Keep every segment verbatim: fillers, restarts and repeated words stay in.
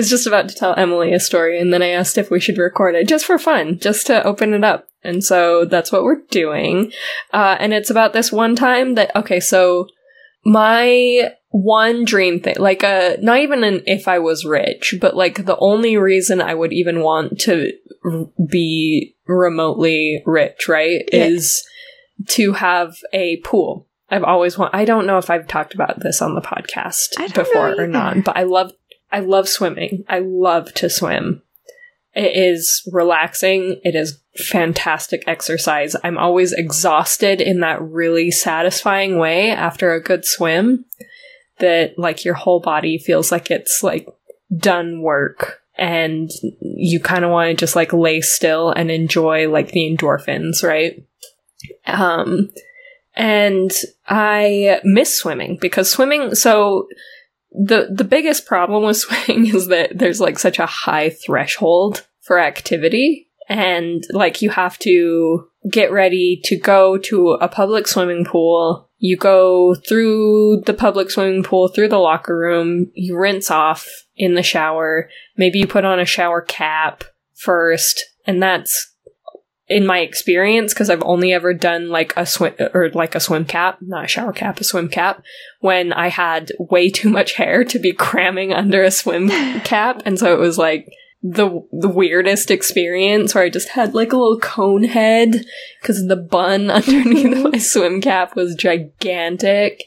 was just about to tell Emily a story, and then I asked if we should record it just for fun, just to open it up. And so that's what we're doing. Uh, and it's about this one time that, okay, so my one dream thing, like, uh, not even an if I was rich, but like the only reason I would even want to be remotely rich, right, yeah. is to have a pool. I've always want. I don't know if I've talked about this on the podcast before or not, but I love, I love swimming. I love to swim. It is relaxing. It is fantastic exercise. I'm always exhausted in that really satisfying way after a good swim, that like your whole body feels like it's like done work, and you kind of want to just like lay still and enjoy like the endorphins, right? Um, and I miss swimming because swimming, so the the biggest problem with swimming is that there's like such a high threshold for activity, and like you have to get ready to go to a public swimming pool. You go through the public swimming pool, through the locker room, you rinse off in the shower, maybe you put on a shower cap first, and that's, in my experience, because I've only ever done like a swim or like a swim cap, not a shower cap, a swim cap, when I had way too much hair to be cramming under a swim cap. And so it was like the the weirdest experience where I just had like a little cone head because the bun underneath my swim cap was gigantic.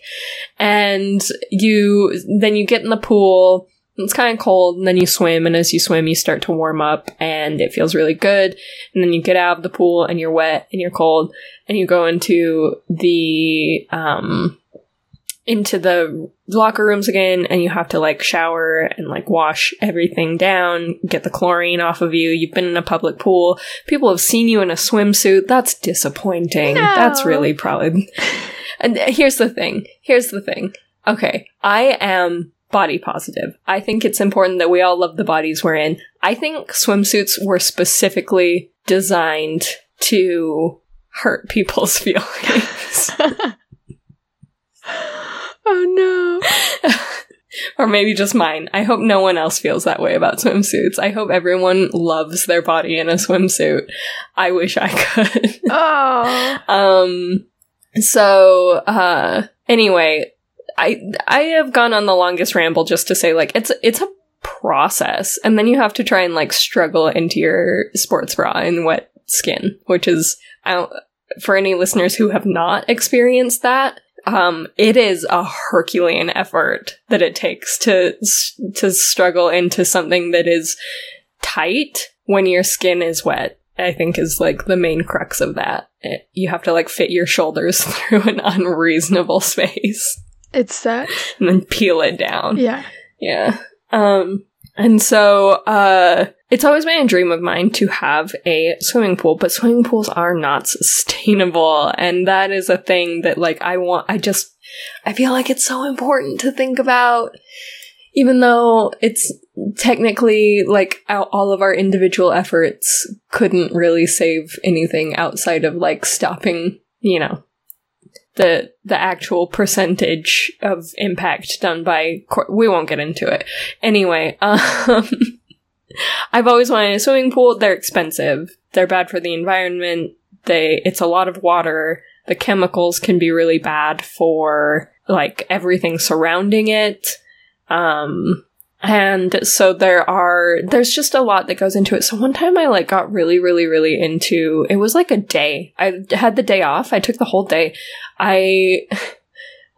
And you then you get in the pool. It's kind of cold, and then you swim, and as you swim, you start to warm up, and it feels really good, and then you get out of the pool, and you're wet, and you're cold, and you go into the, um, into the locker rooms again, and you have to, like, shower and, like, wash everything down, get the chlorine off of you. You've been in a public pool. People have seen you in a swimsuit. That's disappointing. No. That's really probably... And here's the thing. Here's the thing. Okay, I am... body positive. I think it's important that we all love the bodies we're in. I think swimsuits were specifically designed to hurt people's feelings. Oh no. Or maybe just mine. I hope no one else feels that way about swimsuits. I hope everyone loves their body in a swimsuit. I wish I could. Oh. Um, so, uh, anyway, I I have gone on the longest ramble just to say, like, it's it's a process. And then you have to try and, like, struggle into your sports bra and wet skin, which is, I don't, for any listeners who have not experienced that, um, it is a Herculean effort that it takes to to struggle into something that is tight when your skin is wet, I think is, like, the main crux of that. It, you have to, like, fit your shoulders through an unreasonable space. It's that. And then peel it down. Yeah. Yeah. Um, and so uh, it's always been a dream of mine to have a swimming pool, but swimming pools are not sustainable. And that is a thing that, like, I want, I just, I feel like it's so important to think about, even though it's technically, like, all of our individual efforts couldn't really save anything outside of, like, stopping, you know, the the actual percentage of impact done by... Cor- we won't get into it. Anyway, um, I've always wanted a swimming pool. They're expensive. They're bad for the environment. They It's a lot of water. The chemicals can be really bad for, like, everything surrounding it. Um, and so there are... There's just a lot that goes into it. So one time I, like, got really, really, really into... It was, like, a day. I had the day off. I took the whole day. I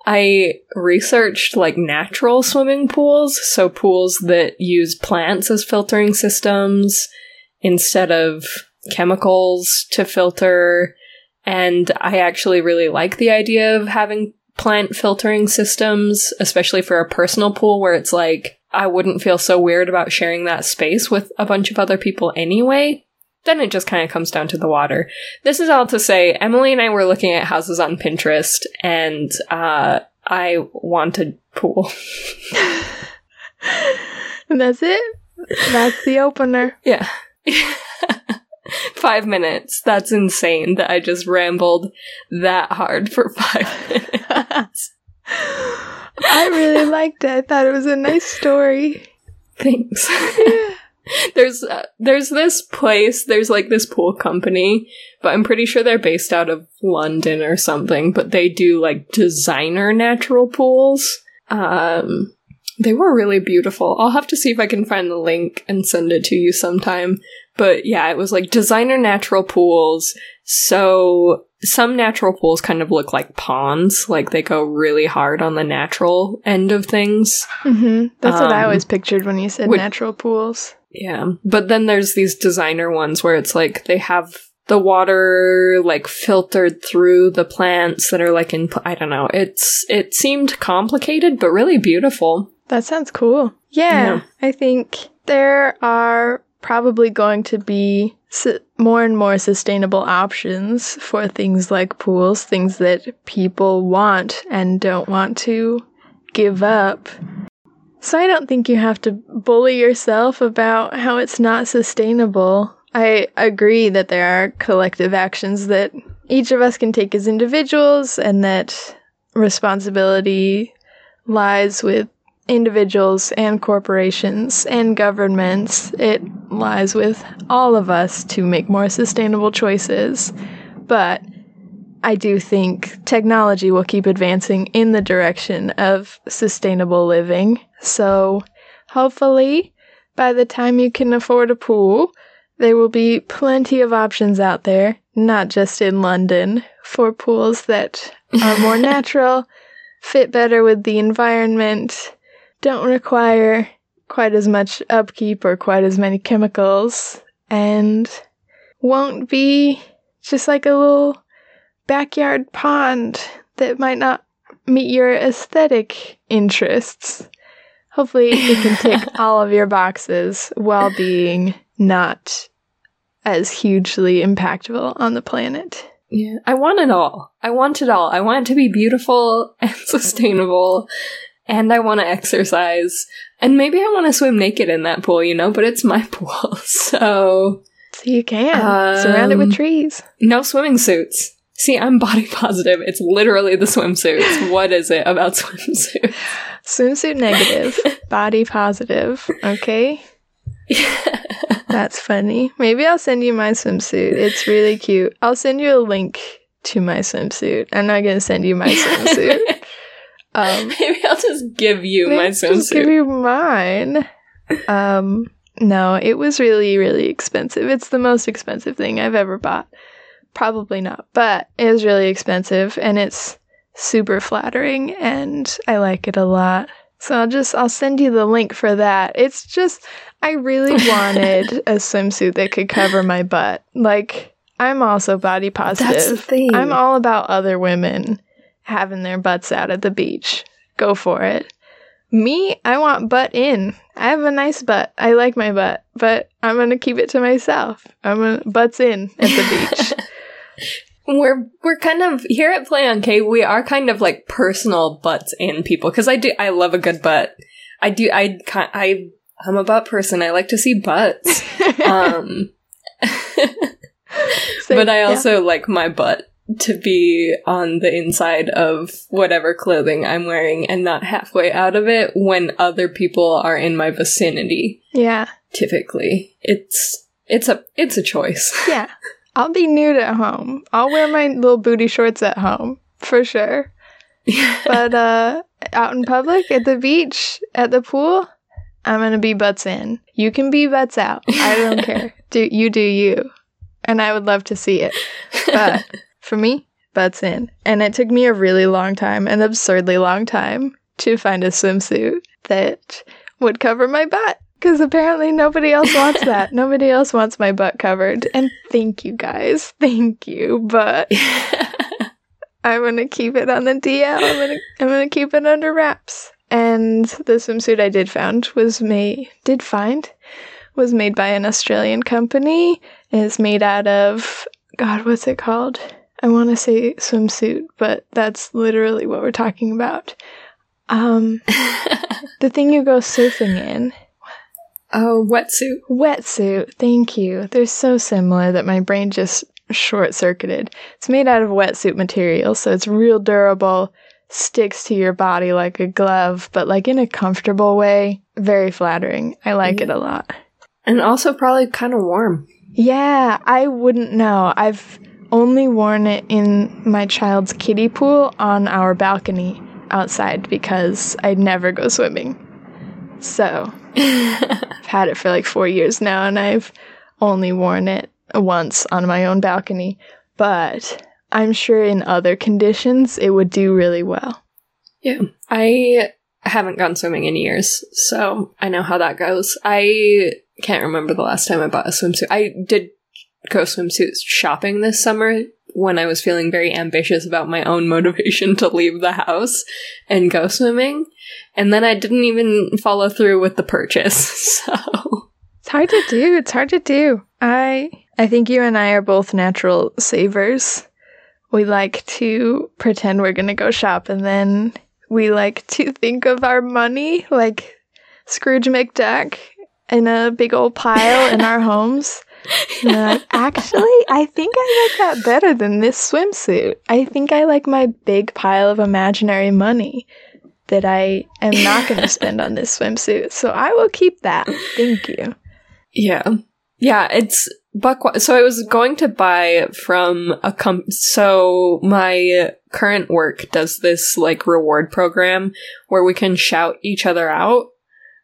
I researched, like, natural swimming pools, so pools that use plants as filtering systems instead of chemicals to filter, and I actually really like the idea of having plant filtering systems, especially for a personal pool where it's like, I wouldn't feel so weird about sharing that space with a bunch of other people anyway. Then it just kind of comes down to the water. This is all to say, Emily and I were looking at houses on Pinterest, and uh, I wanted pool. And that's it. That's the opener. Yeah. Five minutes. That's insane that I just rambled that hard for five minutes. I really liked it. I thought it was a nice story. Thanks. There's uh, there's this place, there's like this pool company, but I'm pretty sure they're based out of London or something, but they do like designer natural pools. Um, they were really beautiful. I'll have to see if I can find the link and send it to you sometime. But yeah, it was like designer natural pools. So some natural pools kind of look like ponds, like they go really hard on the natural end of things. Mm-hmm. That's um, what I always pictured when you said which, natural pools. Yeah, but then there's these designer ones where it's like they have the water like filtered through the plants that are like in, pl- I don't know, it's it seemed complicated but really beautiful. That sounds cool. Yeah, yeah. I think there are probably going to be su- more and more sustainable options for things like pools, things that people want and don't want to give up. So I don't think you have to bully yourself about how it's not sustainable. I agree that there are collective actions that each of us can take as individuals and that responsibility lies with individuals and corporations and governments. It lies with all of us to make more sustainable choices. But I do think technology will keep advancing in the direction of sustainable living. So hopefully by the time you can afford a pool, there will be plenty of options out there, not just in London, for pools that are more natural, fit better with the environment, don't require quite as much upkeep or quite as many chemicals, and won't be just like a little backyard pond that might not meet your aesthetic interests. Hopefully it can tick all of your boxes while being not as hugely impactful on the planet. Yeah, I want it all. I want it all. I want it to be beautiful and sustainable. And I want to exercise. And maybe I want to swim naked in that pool, you know, but it's my pool, so... So you can. Um, Surround it with trees. No swimming suits. See, I'm body positive. It's literally the swimsuits. What is it about swimsuits? Swimsuit negative. Body positive. Okay. Yeah. That's funny. Maybe I'll send you my swimsuit. It's really cute. I'll send you a link to my swimsuit. I'm not going to send you my swimsuit. Um, maybe I'll just give you my swimsuit. Just give you mine. Um, no, it was really, really expensive. It's the most expensive thing I've ever bought. Probably not, but it was really expensive, and it's super flattering, and I like it a lot. So I'll just, I'll send you the link for that. It's just, I really wanted a swimsuit that could cover my butt. Like, I'm also body positive. That's the thing. I'm all about other women having their butts out at the beach. Go for it. Me, I want butt in. I have a nice butt. I like my butt, but I'm going to keep it to myself. I'm going to butts in at the beach. We're we're kind of, here at Play on K, we are kind of like personal butts in people, because I do, I love a good butt. I do, I, I, I'm a butt person. I like to see butts. um, so, but I also yeah. like my butt to be on the inside of whatever clothing I'm wearing and not halfway out of it when other people are in my vicinity. Yeah. Typically. It's it's a it's a choice. Yeah. I'll be nude at home. I'll wear my little booty shorts at home, for sure. But uh out in public, at the beach, at the pool, I'm gonna be butts in. You can be butts out. I don't care. Do you do you. And I would love to see it. But for me, butts in. And it took me a really long time, an absurdly long time, to find a swimsuit that would cover my butt. Because apparently nobody else wants that. Nobody else wants my butt covered. And thank you guys. Thank you. But I'm going to keep it on the D L. I'm going to I'm gonna keep it under wraps. And the swimsuit I did found was made, did find, was made by an Australian company. It is made out of, God, what's it called? I want to say swimsuit, but that's literally what we're talking about. Um, the thing you go surfing in. Oh, wetsuit. Wetsuit. Thank you. They're so similar that my brain just short-circuited. It's made out of wetsuit material, so it's real durable, sticks to your body like a glove, but like in a comfortable way. Very flattering. I like it a lot. And also probably kind of warm. Yeah, I wouldn't know. I've only worn it in my child's kiddie pool on our balcony outside because I never go swimming. So I've had it for like four years now, and I've only worn it once on my own balcony. But I'm sure in other conditions it would do really well. Yeah, I haven't gone swimming in years, so I know how that goes. I can't remember the last time I bought a swimsuit. I did go swimsuit shopping this summer when I was feeling very ambitious about my own motivation to leave the house and go swimming. And then I didn't even follow through with the purchase, so... It's hard to do. It's hard to do. I I think you and I are both natural savers. We like to pretend we're going to go shop, and then we like to think of our money like Scrooge McDuck in a big old pile in our homes. And we're like, actually, I think I like that better than this swimsuit. I think I like my big pile of imaginary money that I am not going to spend on this swimsuit, so I will keep that. Thank you. Yeah. Yeah, it's buck. So I was going to buy from a com. So my current work does this like reward program where we can shout each other out,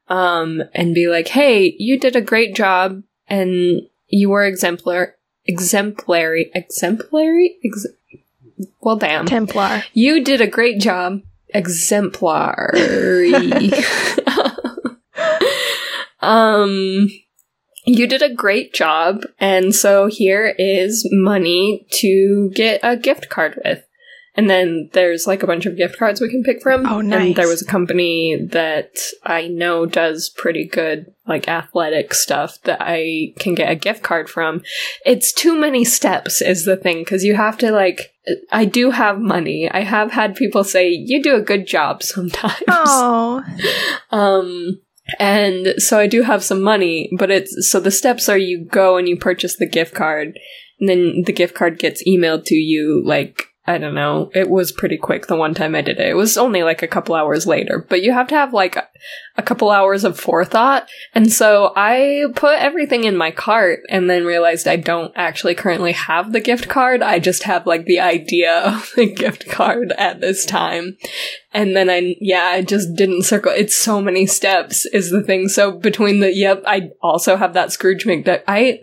um, and be like, "Hey, you did a great job, and you were exemplar, exemplary, exemplary, Ex- well, damn, Templar. You did a great job, exemplary." um. You did a great job, and so here is money to get a gift card with. And then there's like a bunch of gift cards we can pick from. Oh, nice. And there was a company that I know does pretty good like athletic stuff that I can get a gift card from. It's too many steps is the thing, because you have to like, I do have money. I have had people say, you do a good job sometimes. Oh. um... And so I do have some money, but it's, so the steps are you go and you purchase the gift card, and then the gift card gets emailed to you, like, I don't know, it was pretty quick the one time I did it. It was only like a couple hours later, but you have to have like a, a couple hours of forethought. And so I put everything in my cart and then realized I don't actually currently have the gift card. I just have like the idea of the gift card at this time. And then I, yeah, I just didn't circle. It's so many steps is the thing. So between the, yep, I also have that Scrooge McDuck. I,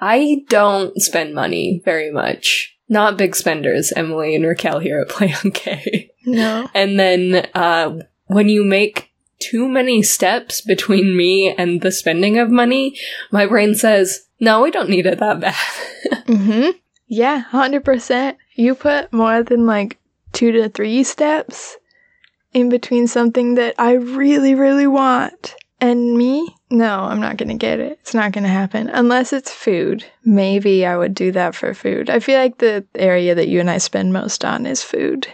I don't spend money very much. Not big spenders, Emily and Raquel here at Play on K. No. And then uh, when you make too many steps between me and the spending of money, my brain says, no, we don't need it that bad. Mm-hmm. Yeah, one hundred percent. You put more than like two to three steps in between something that I really, really want. And me? No, I'm not going to get it. It's not going to happen. Unless it's food. Maybe I would do that for food. I feel like the area that you and I spend most on is food.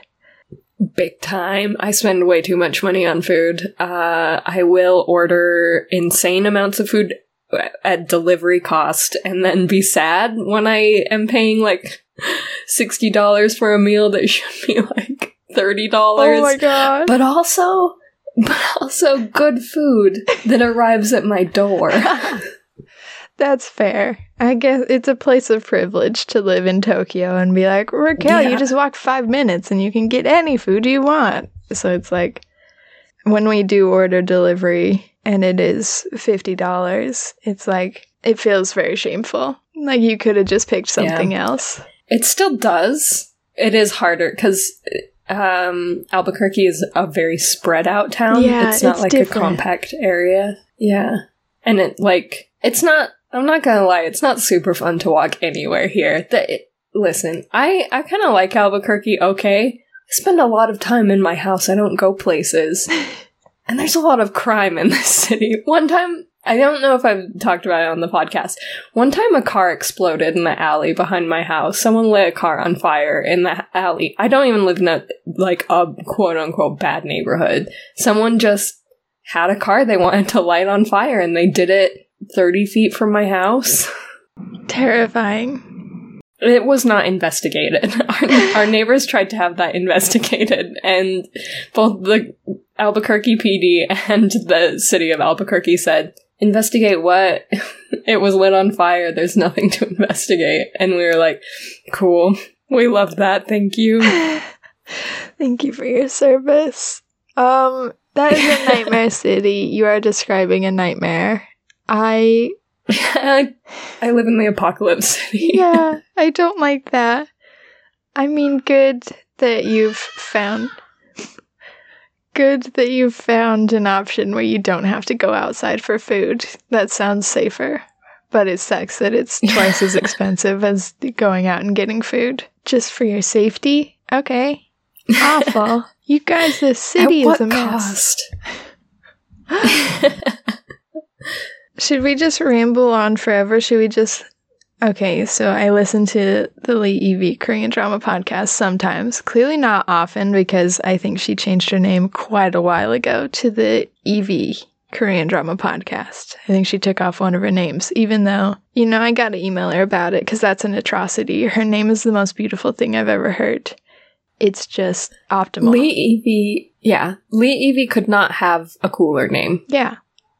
Big time. I spend way too much money on food. Uh, I will order insane amounts of food at delivery cost and then be sad when I am paying like sixty dollars for a meal that should be like thirty dollars. Oh my god. But also... But also good food that arrives at my door. That's fair. I guess it's a place of privilege to live in Tokyo and be like, Raquel, yeah. You just walk five minutes and you can get any food you want. So it's like, when we do order delivery and it is fifty dollars, it's like, it feels very shameful. Like you could have just picked something yeah. else. It still does. It is harder because... Um, Albuquerque is a very spread out town. Yeah, it's not it's like different. A compact area. Yeah. And it like, it's not, I'm not gonna lie, it's not super fun to walk anywhere here. The, it, listen, I, I kind of like Albuquerque okay. I spend a lot of time in my house. I don't go places. And there's a lot of crime in this city. One time, I don't know if I've talked about it on the podcast. One time a car exploded in the alley behind my house. Someone lit a car on fire in the alley. I don't even live in a, like, a quote-unquote bad neighborhood. Someone just had a car they wanted to light on fire, and they did it thirty feet from my house. Terrifying. It was not investigated. Our, our neighbors tried to have that investigated, and both the Albuquerque P D and the city of Albuquerque said, investigate what? It was lit on fire. There's nothing to investigate. And we were like, cool. We love that. Thank you. Thank you for your service. Um, that is a nightmare city. You are describing a nightmare. I... I, I live in the apocalypse city. Yeah, I don't like that. I mean, good that you've found good that you've found an option where you don't have to go outside for food. That sounds safer, but it sucks that it's twice as expensive as going out and getting food just for your safety. Okay, awful. You guys, this city is a mess. At what cost? Should we just ramble on forever? Should we just... Okay, so I listen to the Lee E V Korean drama podcast sometimes. Clearly not often, because I think she changed her name quite a while ago to the E V Korean drama podcast. I think she took off one of her names, even though, you know, I got to email her about it because that's an atrocity. Her name is the most beautiful thing I've ever heard. It's just optimal. Lee E V... Yeah. Lee E V could not have a cooler name. Yeah.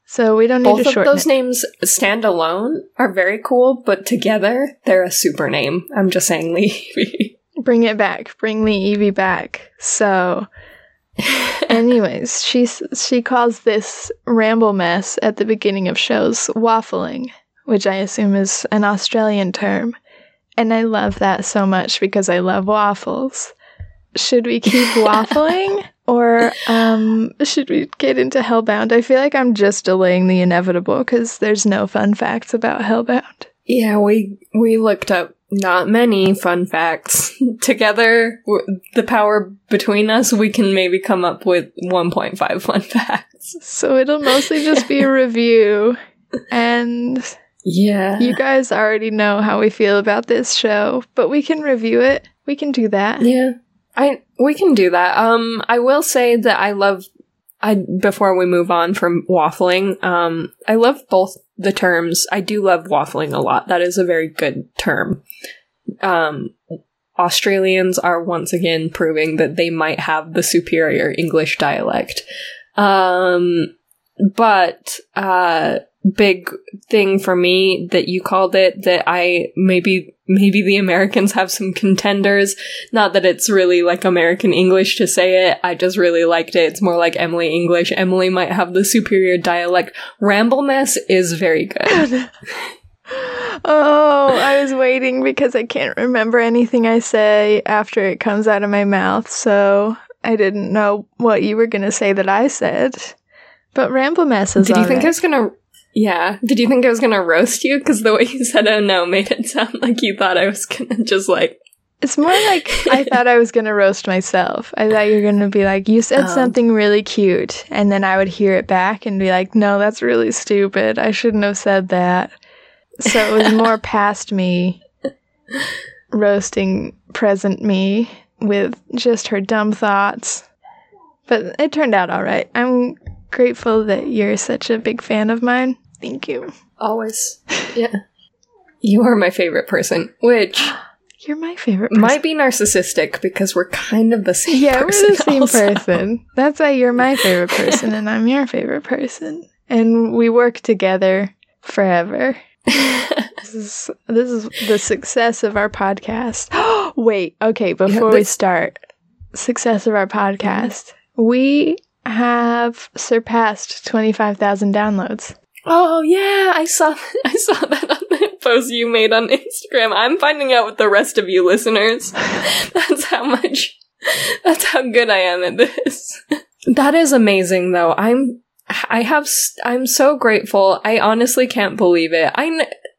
So we don't need Both to shorten Both of those it. Names stand alone are very cool, but together, they're a super name. I'm just saying Lee Evie. Bring it back. Bring Lee Evie back. So, anyways, she, she calls this ramble mess at the beginning of shows waffling, which I assume is an Australian term. And I love that so much because I love waffles. Should we keep waffling? Or um, should we get into Hellbound? I feel like I'm just delaying the inevitable because there's no fun facts about Hellbound. Yeah, we we looked up not many fun facts. Together, w- the power between us, we can maybe come up with one point five fun facts. So it'll mostly just be a review. And yeah, you guys already know how we feel about this show, but we can review it. We can do that. Yeah. I we can do that. Um, I will say that I love. I before we move on from waffling, um, I love both the terms. I do love waffling a lot. That is a very good term. Um, Australians are once again proving that they might have the superior English dialect. Um, but uh, big thing for me that you called it that I maybe. Maybe the Americans have some contenders. Not that it's really like American English to say it. I just really liked it. It's more like Emily English. Emily might have the superior dialect. Ramble mess is very good. Oh, I was waiting because I can't remember anything I say after it comes out of my mouth. So I didn't know what you were going to say that I said. But ramble mess is all right. Did you think I was going to... Yeah. Did you think I was going to roast you? Because the way you said oh no made it sound like you thought I was going to just like... It's more like I thought I was going to roast myself. I thought you were going to be like, you said um, something really cute. And then I would hear it back and be like, no, that's really stupid. I shouldn't have said that. So it was more past me roasting present me with just her dumb thoughts. But it turned out all right. I'm... grateful that you're such a big fan of mine. Thank you. Always. Yeah. You are my favorite person, which... You're my favorite person. Might be narcissistic because we're kind of the same yeah, person. Yeah, we're the same also. person. That's why you're my favorite person and I'm your favorite person. And we work together forever. This is this is the success of our podcast. Wait, okay, before yeah, this- we start, success of our podcast, we... have surpassed twenty-five thousand downloads. Oh yeah, I saw I saw that on the post you made on Instagram. I'm finding out with the rest of you listeners. That's how much that's how good I am at this. That is amazing though. I'm I have I'm so grateful. I honestly can't believe it. I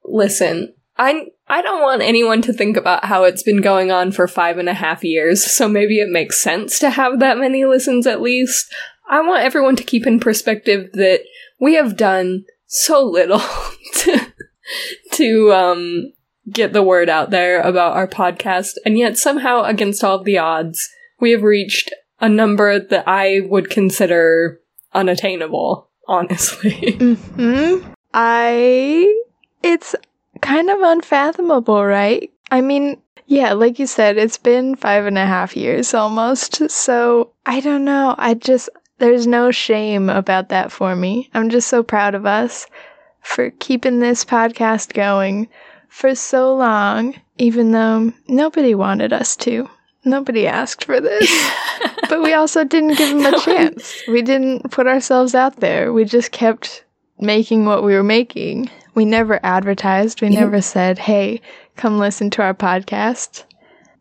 listen. I I don't want anyone to think about how it's been going on for five and a half years, so maybe it makes sense to have that many listens at least. I want everyone to keep in perspective that we have done so little to, to um, get the word out there about our podcast, and yet somehow, against all of the odds, we have reached a number that I would consider unattainable, honestly. Mm-hmm. I... It's... kind of unfathomable, right? I mean, yeah, like you said, it's been five and a half years almost. So I don't know. I just, there's no shame about that for me. I'm just so proud of us for keeping this podcast going for so long, even though nobody wanted us to. Nobody asked for this, but we also didn't give them a chance. We didn't put ourselves out there. We just kept making what we were making. We never advertised. We yeah. never said, hey, come listen to our podcast,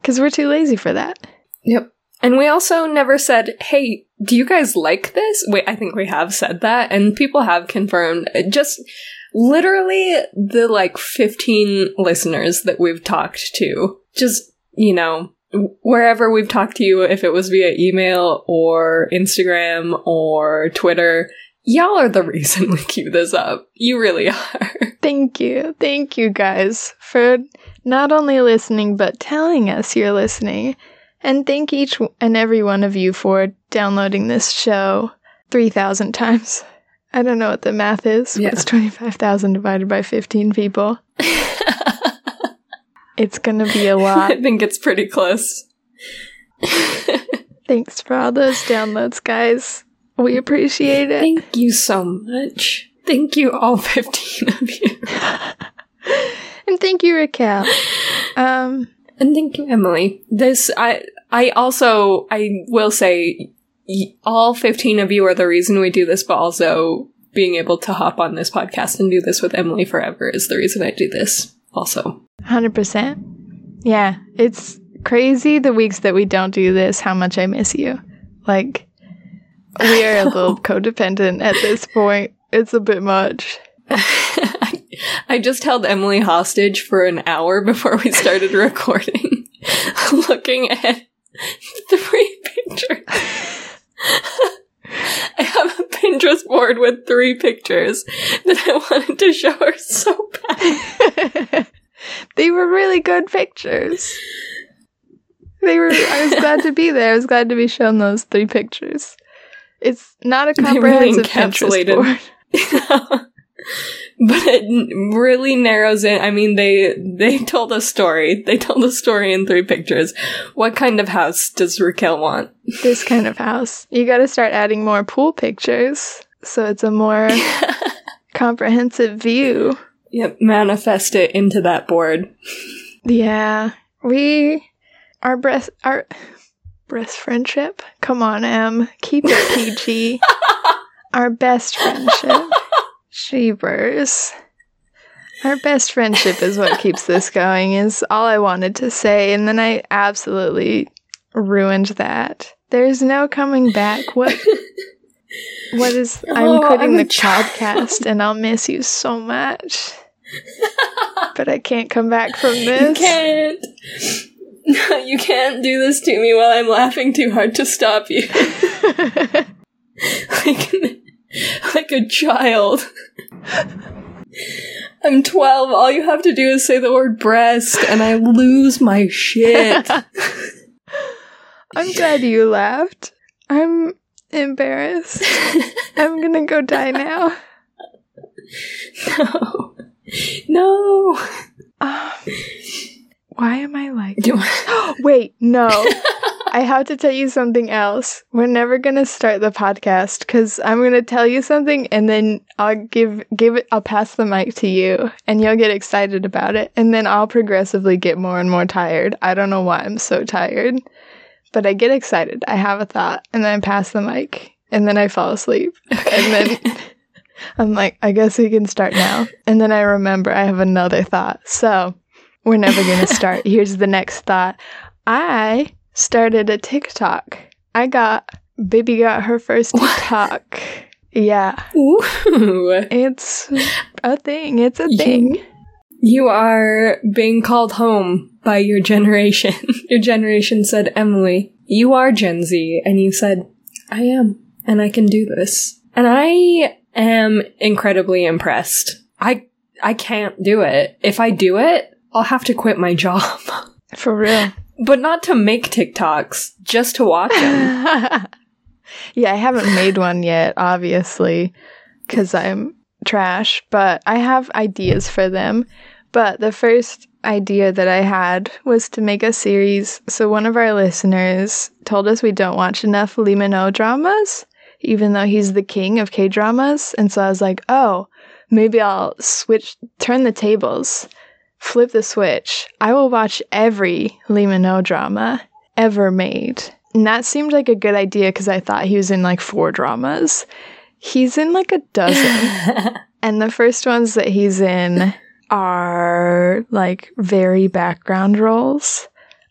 because we're too lazy for that. Yep. And we also never said, hey, do you guys like this? Wait, I think we have said that, and people have confirmed. Just literally the, like, fifteen listeners that we've talked to, just, you know... wherever we've talked to you, if it was via email or Instagram or Twitter, y'all are the reason we keep this up. You really are. Thank you. Thank you guys for not only listening, but telling us you're listening. And thank each and every one of you for downloading this show three thousand times. I don't know what the math is. Yeah. It's twenty-five thousand divided by fifteen people. It's going to be a lot. I think it's pretty close. Thanks for all those downloads, guys. We appreciate it. Thank you so much. Thank you, all fifteen of you. And thank you, Raquel. Um, and thank you, Emily. This, I, I also, I will say, y- all fifteen of you are the reason we do this, but also being able to hop on this podcast and do this with Emily forever is the reason I do this. Also, one hundred percent. Yeah, it's crazy the weeks that we don't do this, how much I miss you. Like, we are a little codependent at this point. It's a bit much. I, I just held Emily hostage for an hour before we started recording, looking at three pictures. I have a Pinterest board with three pictures that I wanted to show her so bad. They were really good pictures. They were. I was glad to be there. I was glad to be shown those three pictures. It's not a comprehensive really Pinterest board. But it really narrows in. I mean, they they told a story. They told a story in three pictures. What kind of house does Raquel want? This kind of house. You got to start adding more pool pictures, so it's a more comprehensive view. Yep, manifest it into that board. Yeah, we our breast our breast friendship. Come on, Em, keep it P G. Our best friendship. Jeebers. Our best friendship is what keeps this going, is all I wanted to say, and then I absolutely ruined that. There's no coming back. What? What is... I'm oh, quitting I'm the podcast, and I'll miss you so much. But I can't come back from this. You can't. No, you can't do this to me while I'm laughing too hard to stop you. Like... like a child. I'm twelve. All you have to do is say the word breast, and I lose my shit. I'm glad you laughed. I'm embarrassed. I'm gonna go die now. No. No. Um, why am I like this? Wait, no. I have to tell you something else. We're never going to start the podcast because I'm going to tell you something, and then I'll give give it. I'll pass the mic to you, and you'll get excited about it, and then I'll progressively get more and more tired. I don't know why I'm so tired, but I get excited. I have a thought, and then I pass the mic, and then I fall asleep, and then I'm like, I guess we can start now, and then I remember I have another thought. So we're never going to start. Here's the next thought. I... started a TikTok. I got, baby got her first TikTok. What? Yeah. Ooh. It's a thing. It's a you, thing. You are being called home by your generation. Your generation said, Emily, you are Gen Z. And you said, I am. And I can do this. And I am incredibly impressed. I I can't do it. If I do it, I'll have to quit my job. For real. But not to make TikToks, just to watch them. Yeah, I haven't made one yet, obviously, because I'm trash. But I have ideas for them. But the first idea that I had was to make a series. So one of our listeners told us we don't watch enough Lee Min-ho dramas, even though he's the king of K-dramas. And so I was like, oh, maybe I'll switch, turn the tables, flip the switch. I will watch every Lee Min-ho drama ever made. And that seemed like a good idea because I thought he was in like four dramas. He's in like a dozen. And the first ones that he's in are like very background roles.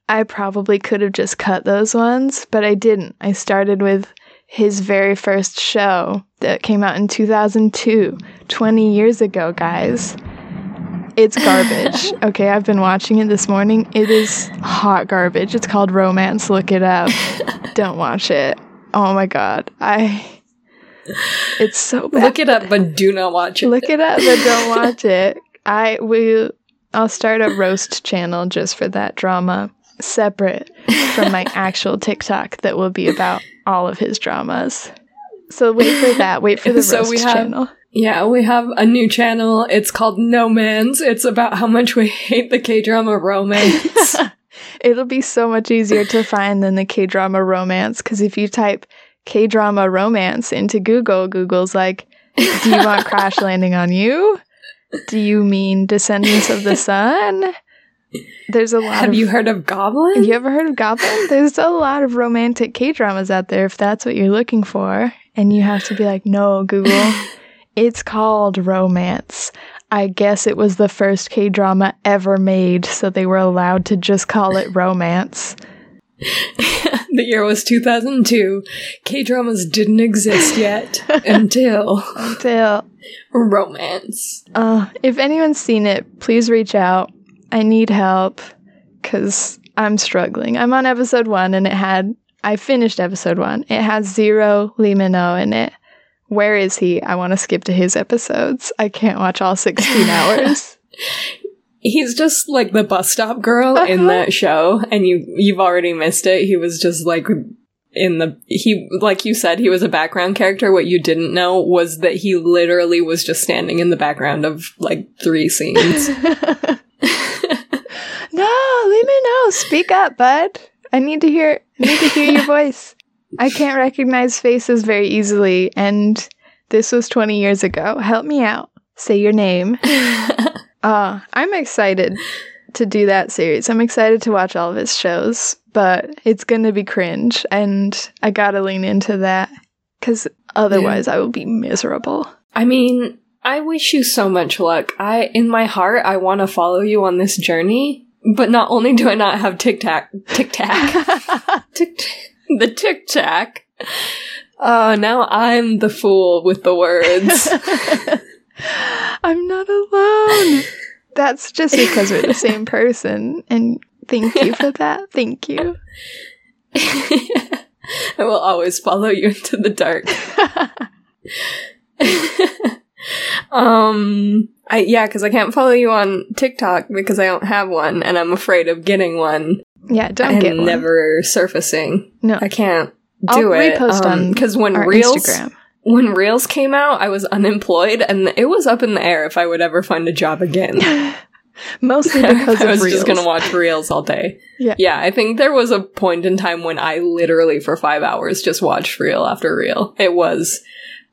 I probably could have just cut those ones, but I didn't. I started with his very first show that came out in two thousand two, twenty years ago, guys. It's garbage. Okay, I've been watching it this morning. It is hot garbage. It's called Romance. Look it up. Don't watch it. Oh my God. I... It's so bad. Look it up, but do not watch it. Look it up, but don't watch it. I will... I'll start a roast channel just for that drama, separate from my actual TikTok that will be about all of his dramas. So wait for that. Wait for the so roast we have, channel. Yeah, we have a new channel. It's called No Man's. It's about how much we hate the K-drama romance. It'll be so much easier to find than the K-drama romance, because if you type K-drama romance into Google, Google's like, do you want Crash Landing on You? Do you mean Descendants of the Sun? There's a lot Have of, you heard of Goblin? Have you ever heard of Goblin? There's a lot of romantic K-dramas out there if that's what you're looking for. And you have to be like, no, Google, it's called Romance. I guess it was the first K-drama ever made, so they were allowed to just call it Romance. The year was two thousand two. K-dramas didn't exist yet until... until... Romance. Uh, if anyone's seen it, please reach out. I need help because I'm struggling. I'm on episode one and it had, I finished episode one. It has zero Lee Min-ho in it. Where is he? I want to skip to his episodes. I can't watch all sixteen hours. He's just like the bus stop girl uh-huh. in that show, and you, you've already missed it. He was just like in the, he, like you said, he was a background character. What you didn't know was that he literally was just standing in the background of like three scenes. No, Lee Min-ho, speak up, bud. I need to hear I need to hear your voice. I can't recognize faces very easily, and this was twenty years ago. Help me out. Say your name. Uh, I'm excited to do that series. I'm excited to watch all of his shows, but it's going to be cringe, and I gotta lean into that, because otherwise yeah. I will be miserable. I mean, I wish you so much luck. I, in my heart, I want to follow you on this journey. But not only do I not have tic-tac, tic-tac, tic-tac, the tic-tac, uh, now I'm the fool with the words. I'm not alone. That's just because we're the same person, and thank you for that. Thank you. I will always follow you into the dark. Um, I, yeah, because I can't follow you on TikTok because I don't have one, and I'm afraid of getting one. Yeah, don't and get one. Never surfacing. No, I can't do I'll it. I'll repost um, on because when our reels, Instagram. when reels came out, I was unemployed, and it was up in the air if I would ever find a job again. Mostly because of I was reels. just gonna watch reels all day. Yeah, yeah. I think there was a point in time when I literally for five hours just watched reel after reel. It was.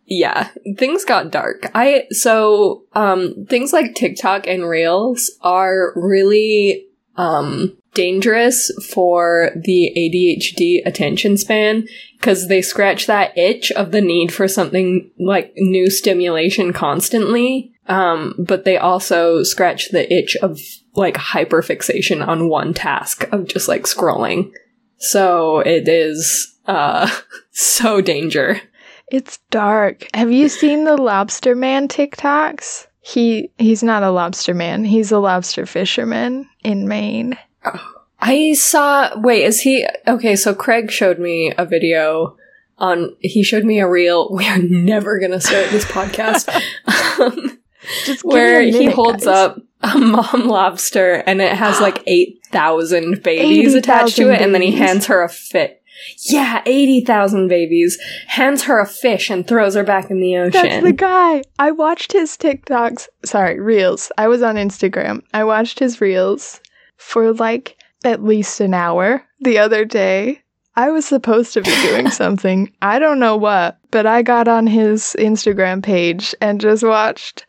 Yeah, things got dark. I so um things like TikTok and Reels are really um dangerous for the A D H D attention span, because they scratch that itch of the need for something like new stimulation constantly, um but they also scratch the itch of like hyperfixation on one task of just like scrolling. So it is uh so dangerous. It's dark. Have you seen the lobster man TikToks? He he's not a lobster man. He's a lobster fisherman in Maine. Oh, I saw... Wait, is he... Okay, so Craig showed me a video on... He showed me a reel. We are never going to start this podcast. um, Just where minute, he holds guys. up a mom lobster, and it has like eight thousand babies eighty, attached to it, babies. And then he hands her a fit. Yeah, eighty thousand babies. Hands her a fish and throws her back in the ocean. That's the guy. I watched his TikToks. Sorry, reels. I was on Instagram. I watched his reels for like at least an hour the other day. I was supposed to be doing something. I don't know what, but I got on his Instagram page and just watched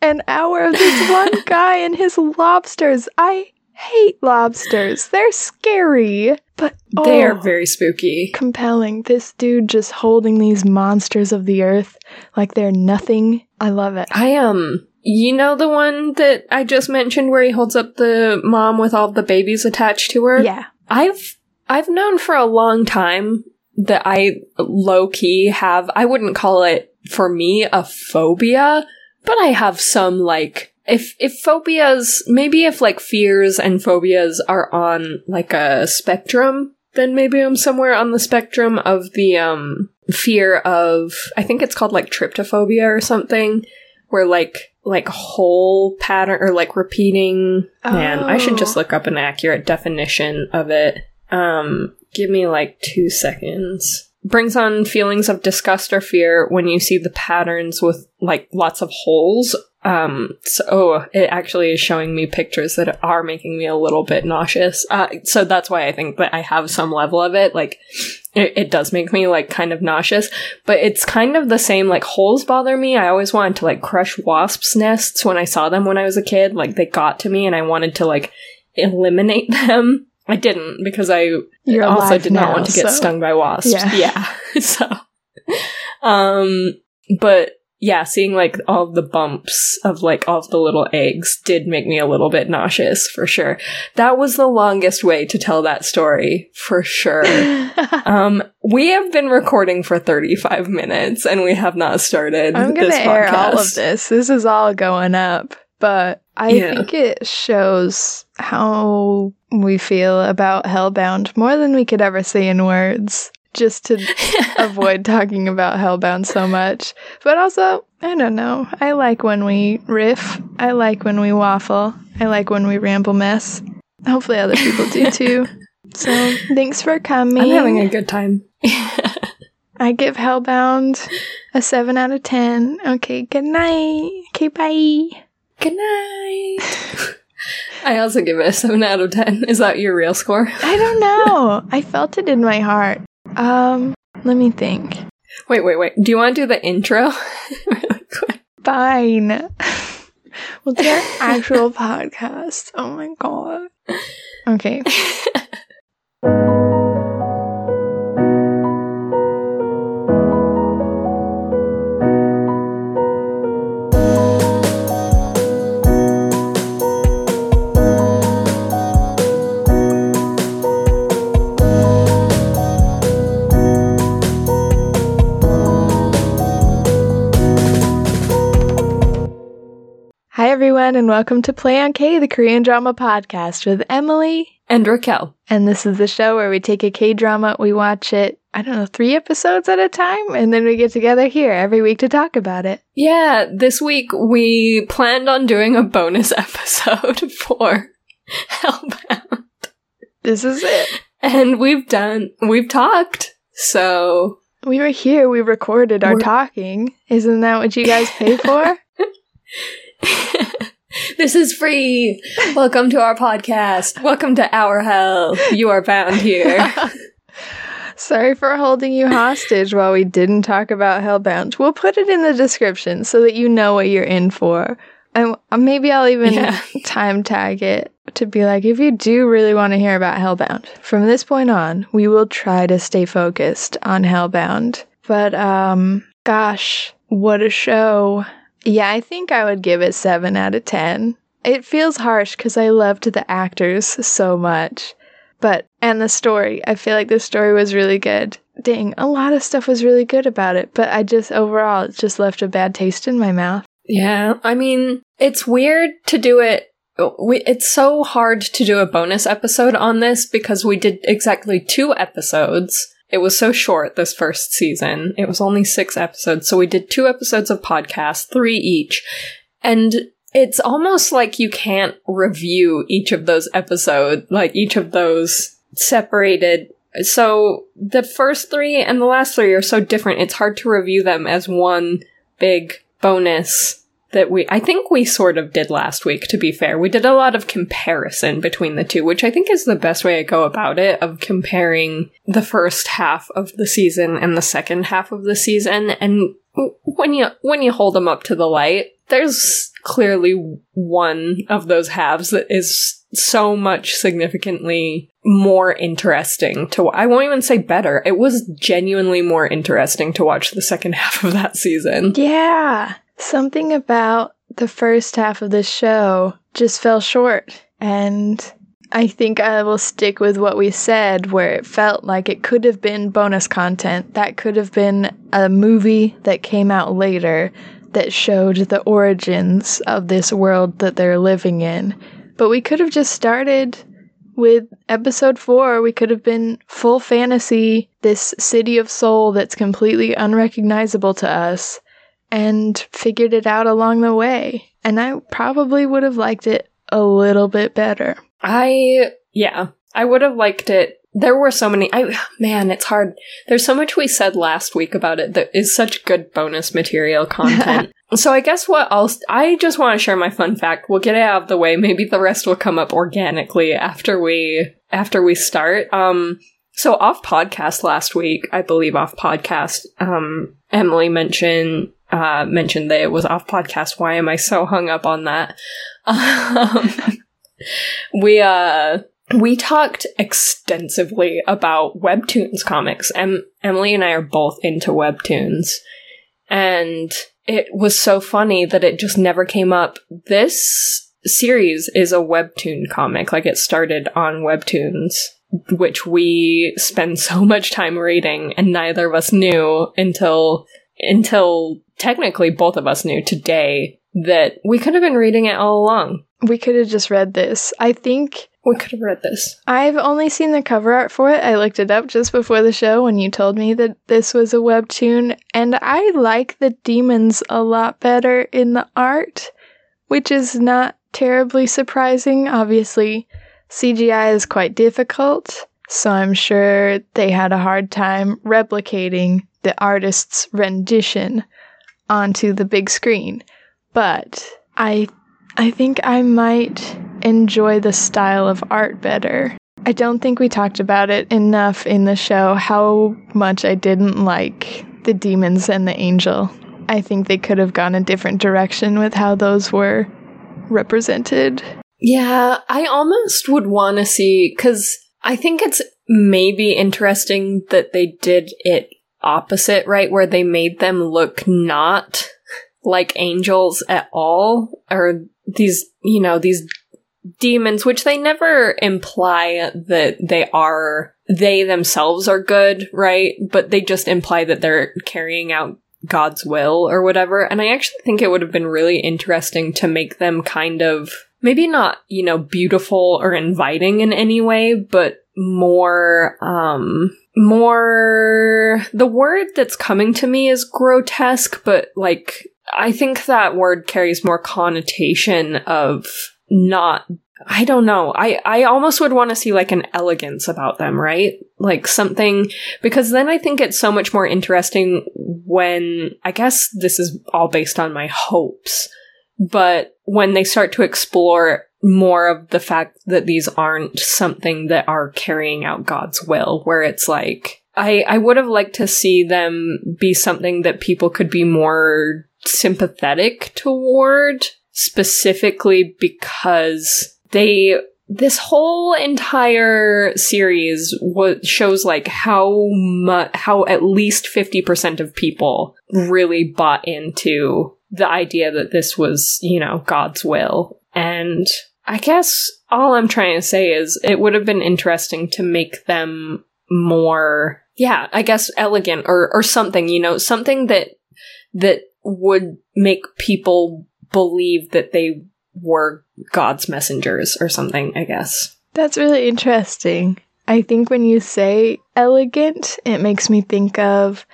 an hour of this one guy and his lobsters. I hate lobsters. They're scary, but oh, they are very spooky. Compelling. This dude just holding these monsters of the earth like they're nothing. I love it. I am. Um, you know the one that I just mentioned where he holds up the mom with all the babies attached to her? Yeah. I've I've known for a long time that I low-key have, I wouldn't call it, for me, a phobia, but I have some, like, if if phobias, maybe if, like, fears and phobias are on, like, a spectrum, then maybe I'm somewhere on the spectrum of the um fear of, I think it's called, like, tryptophobia or something, where, like, like, whole pattern, or, like, repeating, oh. Man, I should just look up an accurate definition of it. Um, give me like two seconds. Brings on feelings of disgust or fear when you see the patterns with like lots of holes. Um, so oh, it actually is showing me pictures that are making me a little bit nauseous. Uh, so that's why I think that I have some level of it. Like, it, it does make me like kind of nauseous, but it's kind of the same. Like, holes bother me. I always wanted to like crush wasps' nests when I saw them when I was a kid. Like, they got to me and I wanted to like eliminate them. I didn't, because I You're also did not now, want to get so. stung by wasps. Yeah. yeah. So, um, but yeah, seeing like all the bumps of like all the little eggs did make me a little bit nauseous, for sure. That was the longest way to tell that story, for sure. um, we have been recording for thirty-five minutes and we have not started I'm gonna this air podcast. all of this. This is all going up, but I yeah. think it shows how we feel about Hellbound more than we could ever say in words, just to avoid talking about Hellbound so much. But also, I don't know. I like when we riff. I like when we waffle. I like when we ramble mess. Hopefully other people do too. So thanks for coming. I'm having a good time. I give Hellbound a seven out of ten. Okay, good night. Okay, bye. Good night. I also give it a seven out of ten. Is that your real score? I don't know. I felt it in my heart. Um, let me think. Wait, wait, wait. Do you want to do the intro? Really quick. Fine. We'll do our actual podcast. Oh my god. Okay. Everyone, and welcome to Play on K, the Korean drama podcast with Emily and Raquel. And this is the show where we take a K-drama, we watch it, I don't know, three episodes at a time, and then we get together here every week to talk about it. Yeah, this week we planned on doing a bonus episode for Hellbound. This is it. And we've done, we've talked, so... We were here, we recorded our we're- talking. Isn't that what you guys pay for? This is free. Welcome to our podcast. Welcome to our hell. You are bound here. Sorry for holding you hostage while we didn't talk about Hellbound. We'll put it in the description so that you know what you're in for. And maybe I'll even yeah. time tag it to be like, if you do really want to hear about Hellbound, from this point on, we will try to stay focused on Hellbound. But, um, gosh, what a show. Yeah, I think I would give it seven out of ten. It feels harsh because I loved the actors so much. But, and the story. I feel like the story was really good. Dang, a lot of stuff was really good about it. But I just, overall, it just left a bad taste in my mouth. Yeah, I mean, it's weird to do it. We, it's so hard to do a bonus episode on this because we did exactly two episodes. It was so short this first season. It was only six episodes. So we did two episodes of podcasts, three each. And it's almost like you can't review each of those episodes, like each of those separated So the first three and the last three are so different, it's hard to review them as one big bonus that we... I think we sort of did last week, to be fair. We did a lot of comparison between the two, which I think is the best way to go about it, of comparing the first half of the season and the second half of the season. And when you when you hold them up to the light, there's clearly one of those halves that is so much significantly more interesting to... I won't even say better. It was genuinely more interesting to watch the second half of that season. Yeah. Something about the first half of the show just fell short. And I think I will stick with what we said, where it felt like it could have been bonus content. That could have been a movie that came out later that showed the origins of this world that they're living in. But we could have just started with episode four. We could have been full fantasy, this city of Seoul that's completely unrecognizable to us, and figured it out along the way. And I probably would have liked it a little bit better. I, yeah, I would have liked it. There were so many, I, man, it's hard. There's so much we said last week about it that is such good bonus material content. So I guess what I'll, I just want to share my fun fact. We'll get it out of the way. Maybe the rest will come up organically after we, after we start. Um, so off podcast last week, I believe off podcast, um, Emily mentioned, uh, mentioned that it was off podcast. Why am I so hung up on that? Um, we, uh, we talked extensively about webtoons comics. Em- Emily and I are both into webtoons. And it was so funny that it just never came up. This series is a webtoon comic. Like, it started on webtoons, which we spend so much time reading, and neither of us knew until, until technically both of us knew today that we could have been reading it all along. We could have just read this. I think... We could have read this. I've only seen the cover art for it. I looked it up just before the show when you told me that this was a webtoon, and I like the demons a lot better in the art, which is not terribly surprising. Obviously, C G I is quite difficult, so I'm sure they had a hard time replicating the artist's rendition onto the big screen. But I I think I might enjoy the style of art better. I don't think we talked about it enough in the show, how much I didn't like the demons and the angel. I think they could have gone a different direction with how those were represented. Yeah, I almost would want to see, because I think it's maybe interesting that they did it opposite, right? Where they made them look not like angels at all, or these, you know, these demons, which they never imply that they are, they themselves are good, right? But they just imply that they're carrying out God's will or whatever. And I actually think it would have been really interesting to make them kind of, maybe not, you know, beautiful or inviting in any way, but more, um, more, the word that's coming to me is grotesque, but like, I think that word carries more connotation of not, I don't know. I, I almost would want to see like an elegance about them, right? Like something, because then I think it's so much more interesting when, I guess this is all based on my hopes, but when they start to explore more of the fact that these aren't something that are carrying out God's will, where it's like, I, I would have liked to see them be something that people could be more sympathetic toward. Specifically because they, this whole entire series w- shows like how much, how at least fifty percent of people really bought into the idea that this was, you know, God's will. And I guess all I'm trying to say is it would have been interesting to make them more, yeah, I guess elegant or, or something, you know, something that, that would make people believe that they were God's messengers or something, I guess. That's really interesting. I think when you say elegant, it makes me think of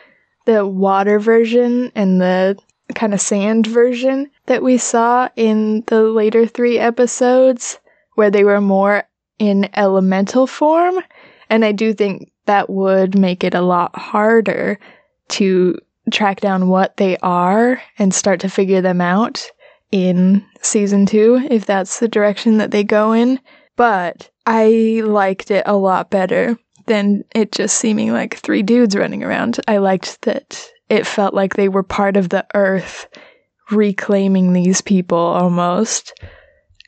the water version and the kind of sand version that we saw in the later three episodes, where they were more in elemental form. And I do think that would make it a lot harder to track down what they are and start to figure them out in season two, if that's the direction that they go in. But I liked it a lot better than it just seeming like three dudes running around. I liked that it felt like they were part of the earth, reclaiming these people almost.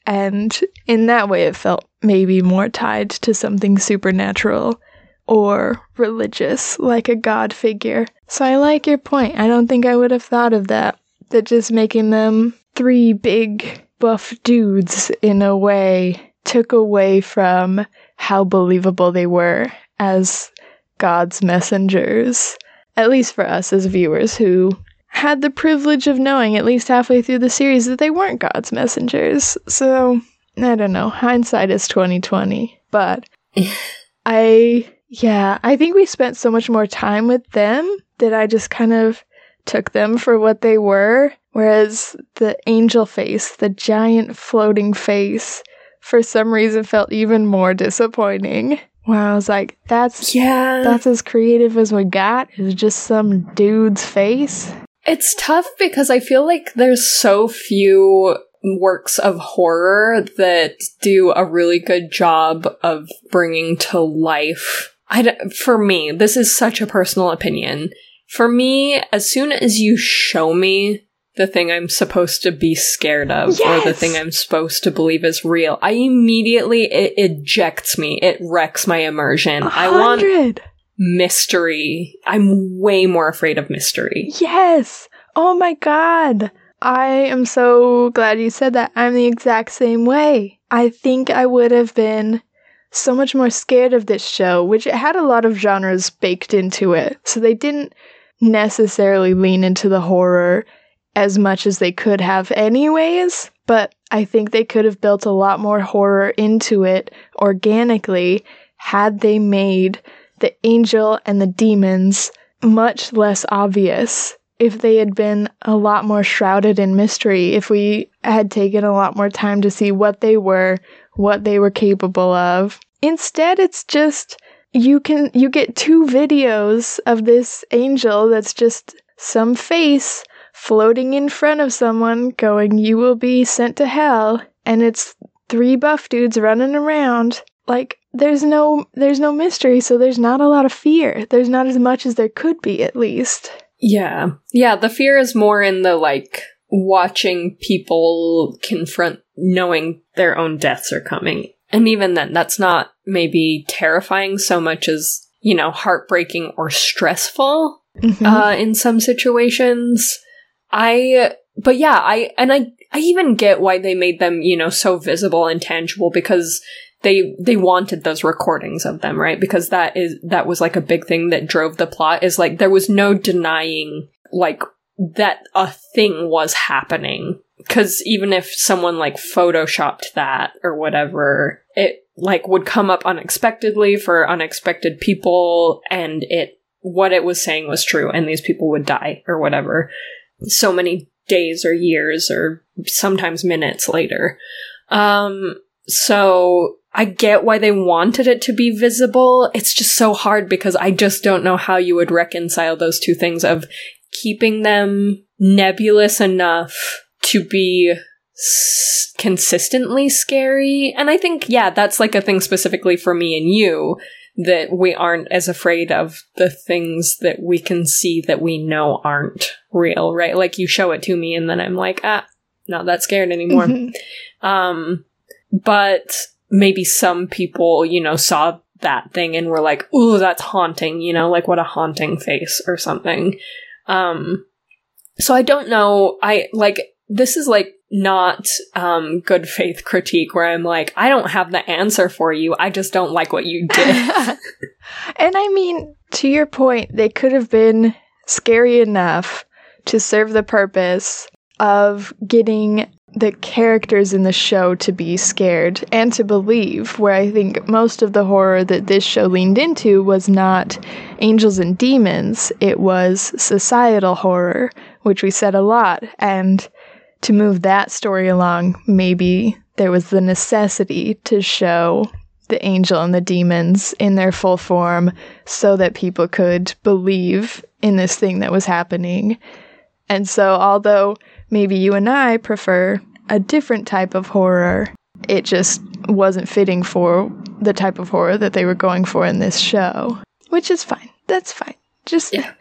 And in that way, it felt maybe more tied to something supernatural or religious, like a god figure. So I like your point. I don't think I would have thought of that. That just making them three big buff dudes, in a way, took away from how believable they were as God's messengers. At least for us as viewers who had the privilege of knowing at least halfway through the series that they weren't God's messengers. So, I don't know. Hindsight is twenty twenty. But I... Yeah, I think we spent so much more time with them that I just kind of took them for what they were. Whereas the angel face, the giant floating face, for some reason felt even more disappointing. Where I was like, that's yeah. that's as creative as we got, is just some dude's face. It's tough because I feel like there's so few works of horror that do a really good job of bringing to life. I don't, for me, this is such a personal opinion. For me, as soon as you show me the thing I'm supposed to be scared of, yes! or the thing I'm supposed to believe is real, I immediately, it ejects me. It wrecks my immersion. one hundred I want mystery. I'm way more afraid of mystery. Yes! Oh my god! I am so glad you said that. I'm the exact same way. I think I would have been so much more scared of this show, which it had a lot of genres baked into it. So they didn't necessarily lean into the horror as much as they could have anyways, but I think they could have built a lot more horror into it organically had they made the angel and the demons much less obvious. If they had been a lot more shrouded in mystery, if we had taken a lot more time to see what they were, what they were capable of. Instead, it's just, you can you get two videos of this angel that's just some face floating in front of someone going, you will be sent to hell, and it's three buff dudes running around. Like, there's no there's no mystery, so there's not a lot of fear. There's not as much as there could be, at least. Yeah. Yeah, the fear is more in the, like, watching people confront knowing their own deaths are coming. And even then, that's not maybe terrifying so much as, you know, heartbreaking or stressful mm-hmm. uh, in some situations. I, but yeah, I, and I, I even get why they made them, you know, so visible and tangible, because they, they wanted those recordings of them, right? Because that is, that was like a big thing that drove the plot, is like, there was no denying, like, that a thing was happening. Because even if someone, like, photoshopped that or whatever, it, like, would come up unexpectedly for unexpected people, and it, what it was saying was true, and these people would die or whatever. So many days or years or sometimes minutes later. Um, so I get why they wanted it to be visible. It's just so hard because I just don't know how you would reconcile those two things of keeping them nebulous enough to be s- consistently scary. And I think, yeah, that's like a thing specifically for me and you, that we aren't as afraid of the things that we can see that we know aren't real, right? Like, you show it to me and then I'm like, ah, not that scared anymore. Mm-hmm. Um, but maybe some people, you know, saw that thing and were like, ooh, that's haunting, you know, like, what a haunting face or something. Um, so I don't know. I, like... This is, like, not um, good faith critique where I'm like, I don't have the answer for you. I just don't like what you did. And I mean, to your point, they could have been scary enough to serve the purpose of getting the characters in the show to be scared and to believe, where I think most of the horror that this show leaned into was not angels and demons. It was societal horror, which we said a lot. And to move that story along, maybe there was the necessity to show the angel and the demons in their full form so that people could believe in this thing that was happening. And so although maybe you and I prefer a different type of horror, it just wasn't fitting for the type of horror that they were going for in this show, which is fine. That's fine. Just, yeah,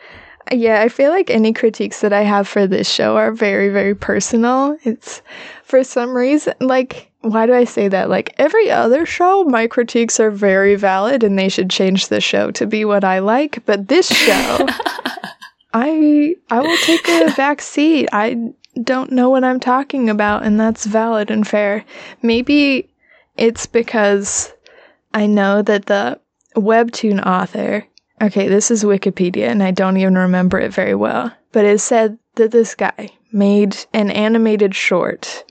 yeah I feel like any critiques that I have for this show are very, very personal. It's, for some reason, like, why do I say that? Like, every other show, my critiques are very valid and they should change the show to be what I like. But this show, I I will take a back seat. I don't know what I'm talking about, and that's valid and fair. Maybe it's because I know that the webtoon author, okay, this is Wikipedia, and I don't even remember it very well, but it said that this guy made an animated short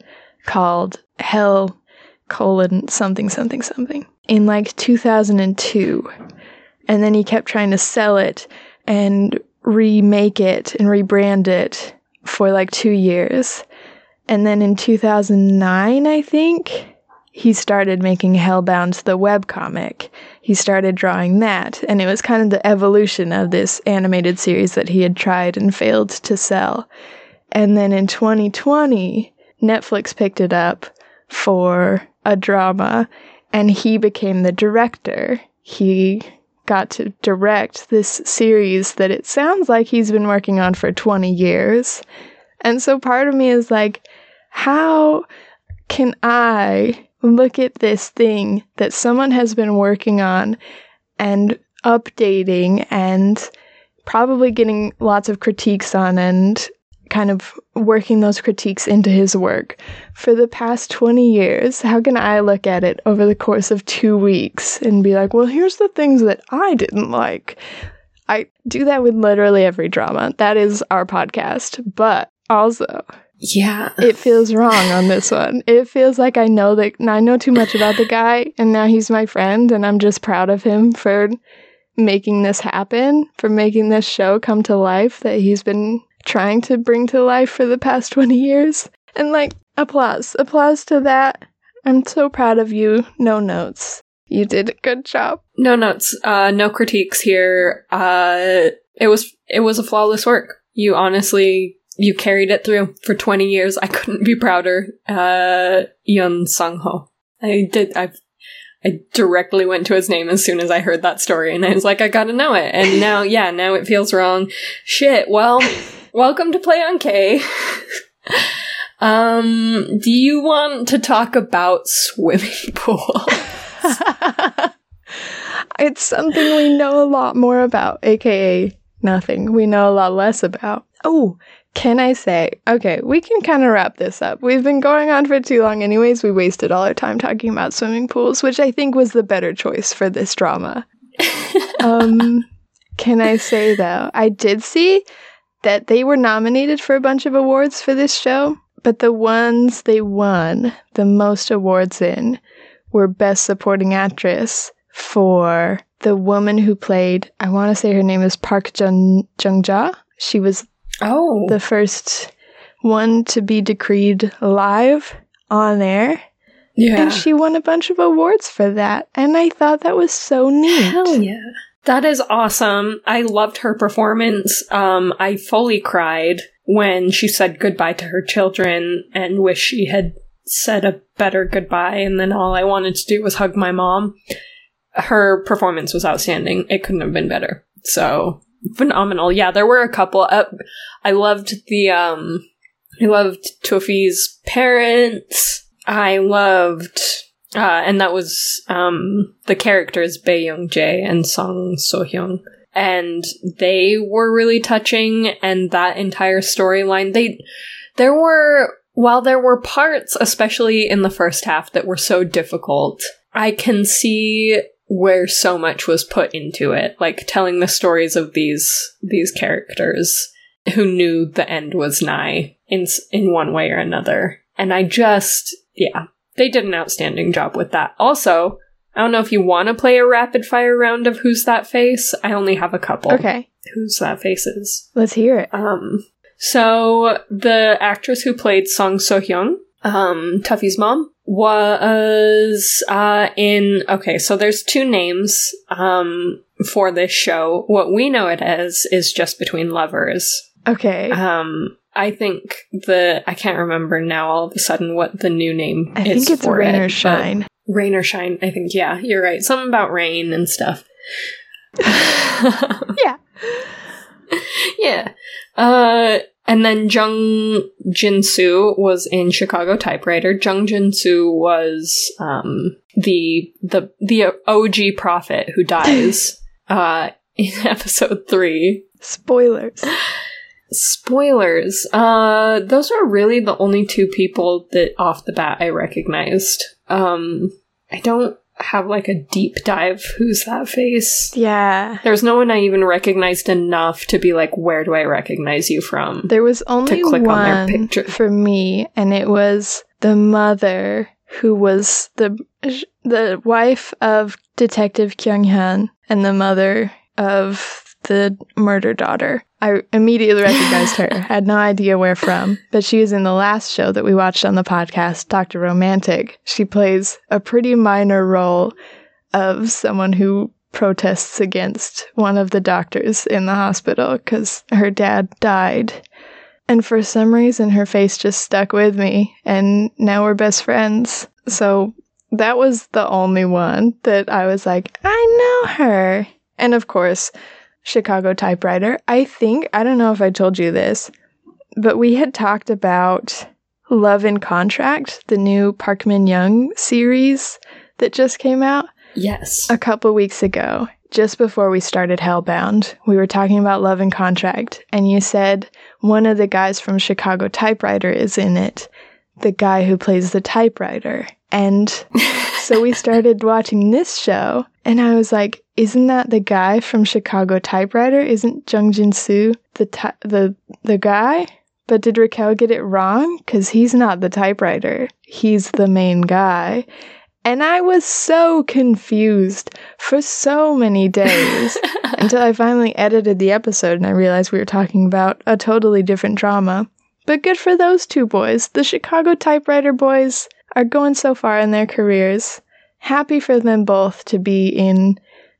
called Hell colon something something something in like two thousand two, and then he kept trying to sell it and remake it and rebrand it for like two years, and then in two thousand nine, I think, he started making Hellbound, the webcomic. He started drawing that, and it was kind of the evolution of this animated series that he had tried and failed to sell. And then in twenty twenty, Netflix picked it up for a drama, and he became the director. He got to direct this series that it sounds like he's been working on for twenty years. And so part of me is like, how can I look at this thing that someone has been working on and updating and probably getting lots of critiques on and kind of working those critiques into his work for the past twenty years, how can I look at it over the course of two weeks and be like, well, here's the things that I didn't like? I do that with literally every drama. That is our podcast. But also, yeah, it feels wrong on this one. It feels like I know that I know too much about the guy, and now he's my friend, and I'm just proud of him for making this happen, for making this show come to life that he's been trying to bring to life for the past twenty years. And like, applause applause to that. I'm so proud of you. No notes, you did a good job. No notes, uh no critiques here. uh it was it was a flawless work. You honestly, you carried it through for twenty years. I couldn't be prouder. uh Yeon Sang-ho, I did I've I directly went to his name as soon as I heard that story, and I was like, I gotta know it. And now, yeah, now it feels wrong. Shit, well, welcome to Play on K. Um, do you want to talk about swimming pools? It's something we know a lot more about, aka nothing. We know a lot less about. Oh, can I say, okay, we can kind of wrap this up. We've been going on for too long anyways. We wasted all our time talking about swimming pools, which I think was the better choice for this drama. um, can I say, though, I did see that they were nominated for a bunch of awards for this show, but the ones they won the most awards in were Best Supporting Actress for the woman who played, I want to say her name is Park Jung-ja. She was Oh, the first one to be decreed live on air. Yeah. And she won a bunch of awards for that. And I thought that was so neat. Hell yeah. That is awesome. I loved her performance. Um, I fully cried when she said goodbye to her children and wish she had said a better goodbye. And then all I wanted to do was hug my mom. Her performance was outstanding. It couldn't have been better. So phenomenal. Yeah, there were a couple. Uh, I loved the, um, I loved Toofy's parents. I loved, uh, and that was, um, the characters Bae Youngjae and Song So-hyun. And they were really touching, and that entire storyline, they, there were, while there were parts, especially in the first half, that were so difficult, I can see where so much was put into it, like telling the stories of these these characters who knew the end was nigh in in one way or another. And I just, yeah, they did an outstanding job with that. Also, I don't know if you want to play a rapid fire round of Who's That Face. I only have a couple. Okay. Who's That Face is. Let's hear it. Um, so the actress who played Song So-hyun, um, Tuffy's mom, was uh, in... Okay, so there's two names um, for this show. What we know it as is Just Between Lovers. Okay. Um, I think the... I can't remember now all of a sudden what the new name I is I think it's Rain it, or Shine. Rain or Shine, I think. Yeah, you're right. Something about rain and stuff. Yeah. Yeah. Uh... And then Jung Jin-soo was in Chicago Typewriter. Jung Jin-soo was um, the the the O G prophet who dies uh, in episode three. Spoilers. Spoilers. Uh, those are really the only two people that off the bat I recognized. Um, I don't have like a deep dive who's that face. Yeah, there's no one I even recognized enough to be like, where do I recognize you from? There was only to click one on their picture for me, and it was the mother who was the the wife of Detective Kyung-hyun and the mother of the murder daughter. I immediately recognized her. Had no idea where from, but she was in the last show that we watched on the podcast, Doctor Romantic. She plays a pretty minor role of someone who protests against one of the doctors in the hospital because her dad died. And for some reason, her face just stuck with me, and now we're best friends. So that was the only one that I was like, I know her. And of course... Chicago Typewriter. I think, I don't know if I told you this, but we had talked about Love and Contract, the new Park Min-young series that just came out. Yes. A couple weeks ago, just before we started Hellbound, we were talking about Love and Contract, and you said one of the guys from Chicago Typewriter is in it, the guy who plays the typewriter. And so we started watching this show, and I was like, isn't that the guy from Chicago Typewriter? Isn't Jung Jin-soo the ty- the the guy? But did Raquel get it wrong? Because he's not the typewriter. He's the main guy. And I was so confused for so many days until I finally edited the episode and I realized we were talking about a totally different drama. But good for those two boys. The Chicago Typewriter boys are going so far in their careers. Happy for them both to be in...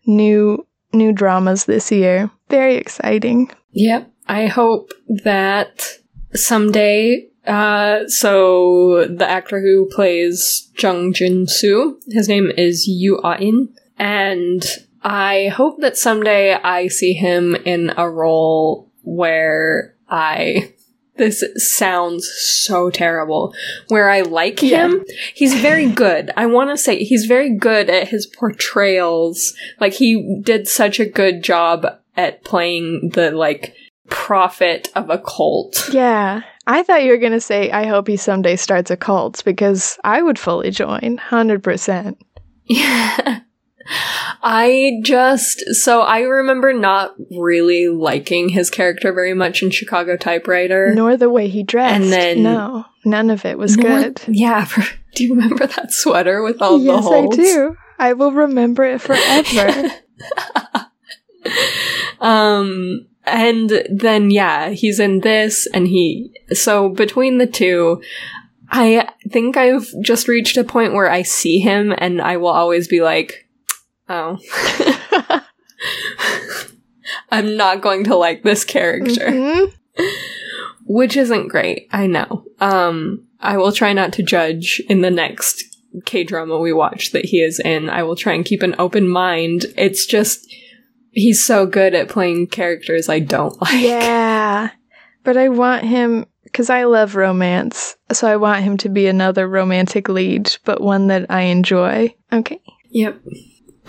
new new dramas this year. Very exciting. Yep. I hope that someday, uh, so the actor who plays Jung Jin-soo, his name is Yoo Ah-in, and I hope that someday I see him in a role where I... This sounds so terrible. Where I like yeah. him, he's very good. I want to say he's very good at his portrayals. Like, he did such a good job at playing the, like, prophet of a cult. Yeah. I thought you were going to say, I hope he someday starts a cult, because I would fully join, one hundred percent. Yeah. I just, so I remember not really liking his character very much in Chicago Typewriter. Nor the way he dressed. And then, no, none of it was nor- good. Yeah. Do you remember that sweater with all yes, the holes? Yes, I do. I will remember it forever. um, and then, yeah, he's in this and he, so between the two, I think I've just reached a point where I see him and I will always be like, oh. I'm not going to like this character. Mm-hmm. Which isn't great, I know. Um, I will try not to judge in the next K-drama we watch that he is in. I will try and keep an open mind. It's just, he's so good at playing characters I don't like. Yeah, but I want him, because I love romance, so I want him to be another romantic lead, but one that I enjoy. Okay. Yep.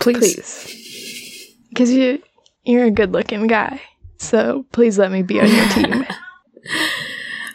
Please. Because you, you're a good-looking guy, so please let me be on your team.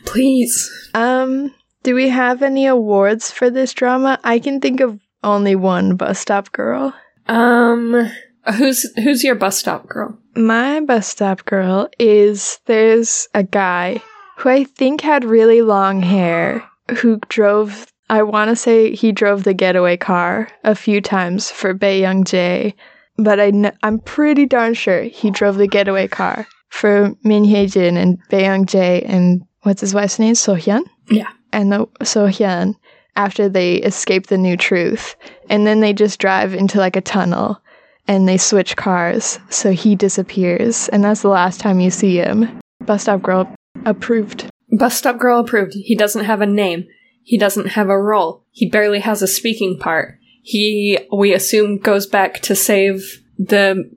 Please. Um, do we have any awards for this drama? I can think of only one bus stop girl. Um, who's who's your bus stop girl? My bus stop girl is, there's a guy who I think had really long hair who drove... I want to say he drove the getaway car a few times for Bae Youngjae, but I kn- I'm pretty darn sure he drove the getaway car for Min Hye Jin and Bae Youngjae and what's his wife's name? So-hyun? Yeah. and So-hyun after they escape the new truth. And then they just drive into like a tunnel and they switch cars. So he disappears. And that's the last time you see him. Bus Stop Girl approved. Bus Stop Girl approved. He doesn't have a name. He doesn't have a role. He barely has a speaking part. He, we assume, goes back to save the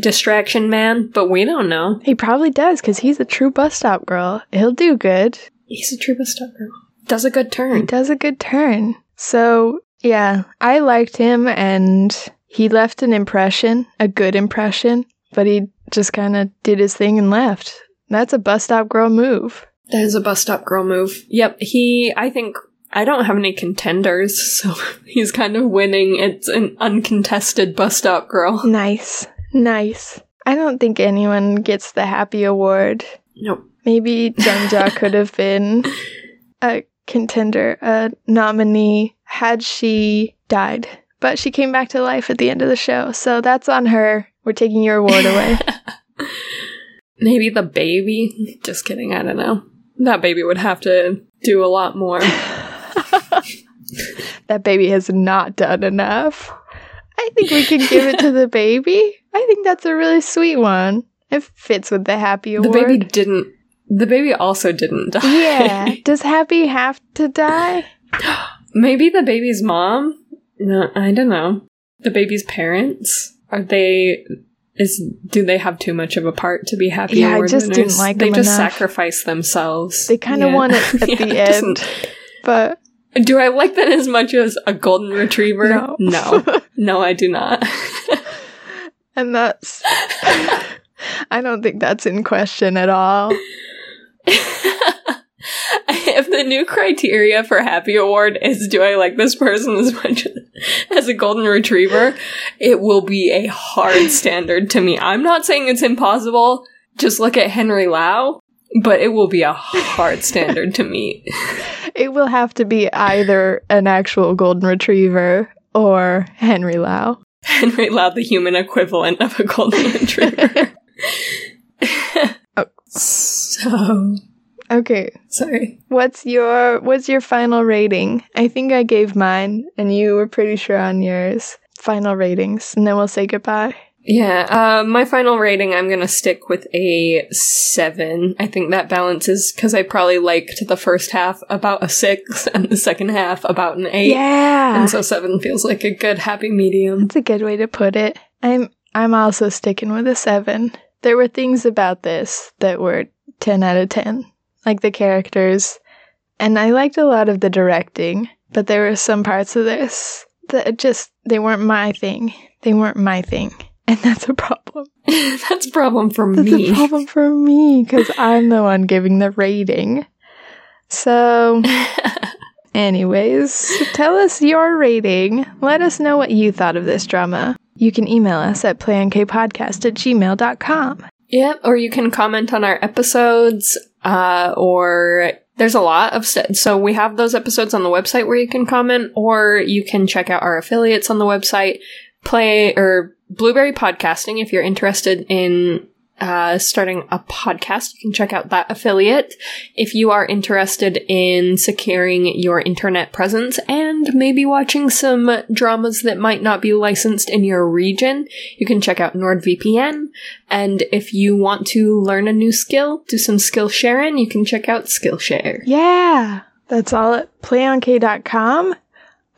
distraction man, but we don't know. He probably does, because he's a true bus stop girl. He'll do good. He's a true bus stop girl. Does a good turn. He does a good turn. So, yeah, I liked him, and he left an impression, a good impression, but he just kind of did his thing and left. That's a bus stop girl move. That is a bus stop girl move. Yep, he, I think, I don't have any contenders, so he's kind of winning. It's an uncontested bus stop girl. Nice. Nice. I don't think anyone gets the happy award. Nope. Maybe Jung-ja could have been a contender, a nominee, had she died. But she came back to life at the end of the show, so that's on her. We're taking your award away. Maybe the baby? Just kidding, I don't know. That baby would have to do a lot more. That baby has not done enough. I think we can give it to the baby. I think that's a really sweet one. It fits with the Happy Award. The baby didn't. The baby also didn't die. Yeah. Does Happy have to die? Maybe the baby's mom? No, I don't know. The baby's parents? Are they... Is do they have too much of a part to be happy? Yeah, I just winners? didn't like them They just enough. sacrifice themselves. They kind of yeah. want it at yeah, the end. Doesn't... But... Do I like that as much as a golden retriever? No. No, no I do not. And that's... I don't think that's in question at all. If the new criteria for Happy Award is do I like this person as much as a golden retriever, it will be a hard standard to me. I'm not saying it's impossible. Just look at Henry Lau. But it will be a hard standard to meet. It will have to be either an actual golden retriever or Henry Lau. Henry Lau, the human equivalent of a golden retriever. Oh. So. Okay. Sorry. What's your what's your final rating? I think I gave mine, and you were pretty sure on yours. Final ratings, and then we'll say goodbye. Yeah, uh, my final rating, I'm going to stick with a seven. I think that balances because I probably liked the first half about a six and the second half about an eight. Yeah. And so seven feels like a good happy medium. That's a good way to put it. I'm I'm also sticking with a seven. There were things about this that were ten out of ten, like the characters. And I liked a lot of the directing, but there were some parts of this that just, they weren't my thing. They weren't my thing. And that's a problem. That's a problem for that's me. That's a problem for me, because I'm the one giving the rating. So, anyways, tell us your rating. Let us know what you thought of this drama. You can email us at playonkpodcast at gmail dot com. Yep, or you can comment on our episodes, uh, or... There's a lot of stuff. So we have those episodes on the website where you can comment, or you can check out our affiliates on the website. Play or Blueberry Podcasting, if you're interested in uh, starting a podcast, you can check out that affiliate. If you are interested in securing your internet presence and maybe watching some dramas that might not be licensed in your region, you can check out NordVPN. And if you want to learn a new skill, do some skill sharing, you can check out Skillshare. Yeah, that's all at play on k dot com.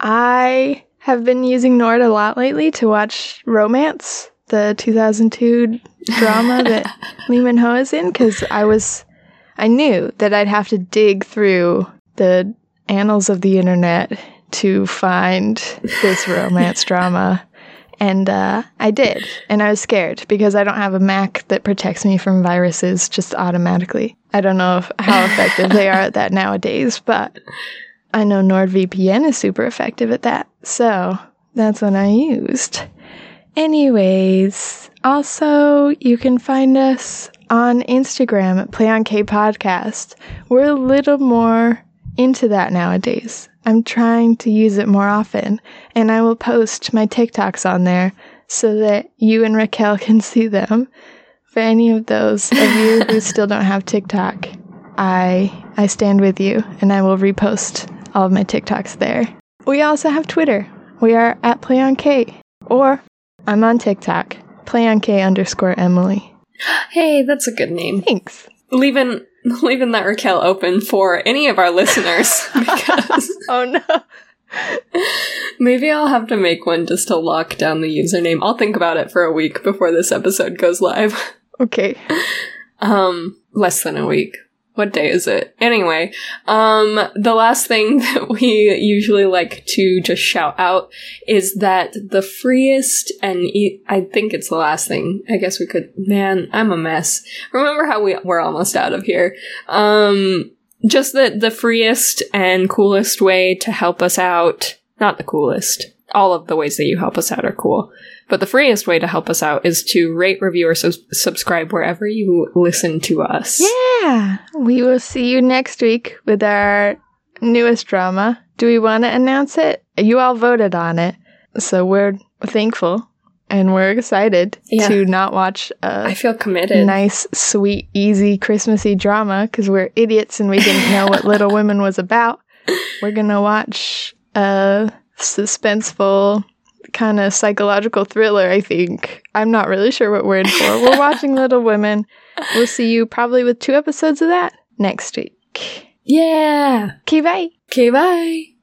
I... have been using Nord a lot lately to watch Romance, the two thousand two drama that Lee Min-ho is in, because I was, I knew that I'd have to dig through the annals of the internet to find this romance drama, and uh, I did, and I was scared because I don't have a Mac that protects me from viruses just automatically. I don't know if, how effective they are at that nowadays, but... I know NordVPN is super effective at that, so that's what I used. Anyways, also, you can find us on Instagram at Play on K Podcast. We're a little more into that nowadays. I'm trying to use it more often, and I will post my TikToks on there so that you and Raquel can see them. For any of those of you who still don't have TikTok, I I stand with you, and I will repost all of my TikToks there. We also have Twitter. We are at Play on K, or I'm on TikTok, Play on K underscore Emily. Hey, that's a good name. Thanks. Leaving leaving that Raquel open for any of our listeners, because oh no, maybe I'll have to make one just to lock down the username. I'll think about it for a week before this episode goes live. Okay. Um, less than a week. What day is it? Anyway, um, the last thing that we usually like to just shout out is that the freest and e- I think it's the last thing. I guess we could, man, I'm a mess. Remember how we we're almost out of here. Um, just that the freest and coolest way to help us out, not the coolest. All of the ways that you help us out are cool. But the freest way to help us out is to rate, review, or su- subscribe wherever you listen to us. Yeah! We will see you next week with our newest drama. Do we want to announce it? You all voted on it. So we're thankful and we're excited yeah. to not watch a I feel committed. nice, sweet, easy, Christmassy drama because we're idiots and we didn't know what Little Women was about. We're going to watch a suspenseful kind of psychological thriller, I think. I'm not really sure what we're in for. We're watching Little Women. We'll see you probably with two episodes of that next week. Yeah. Okay, bye. Okay, bye.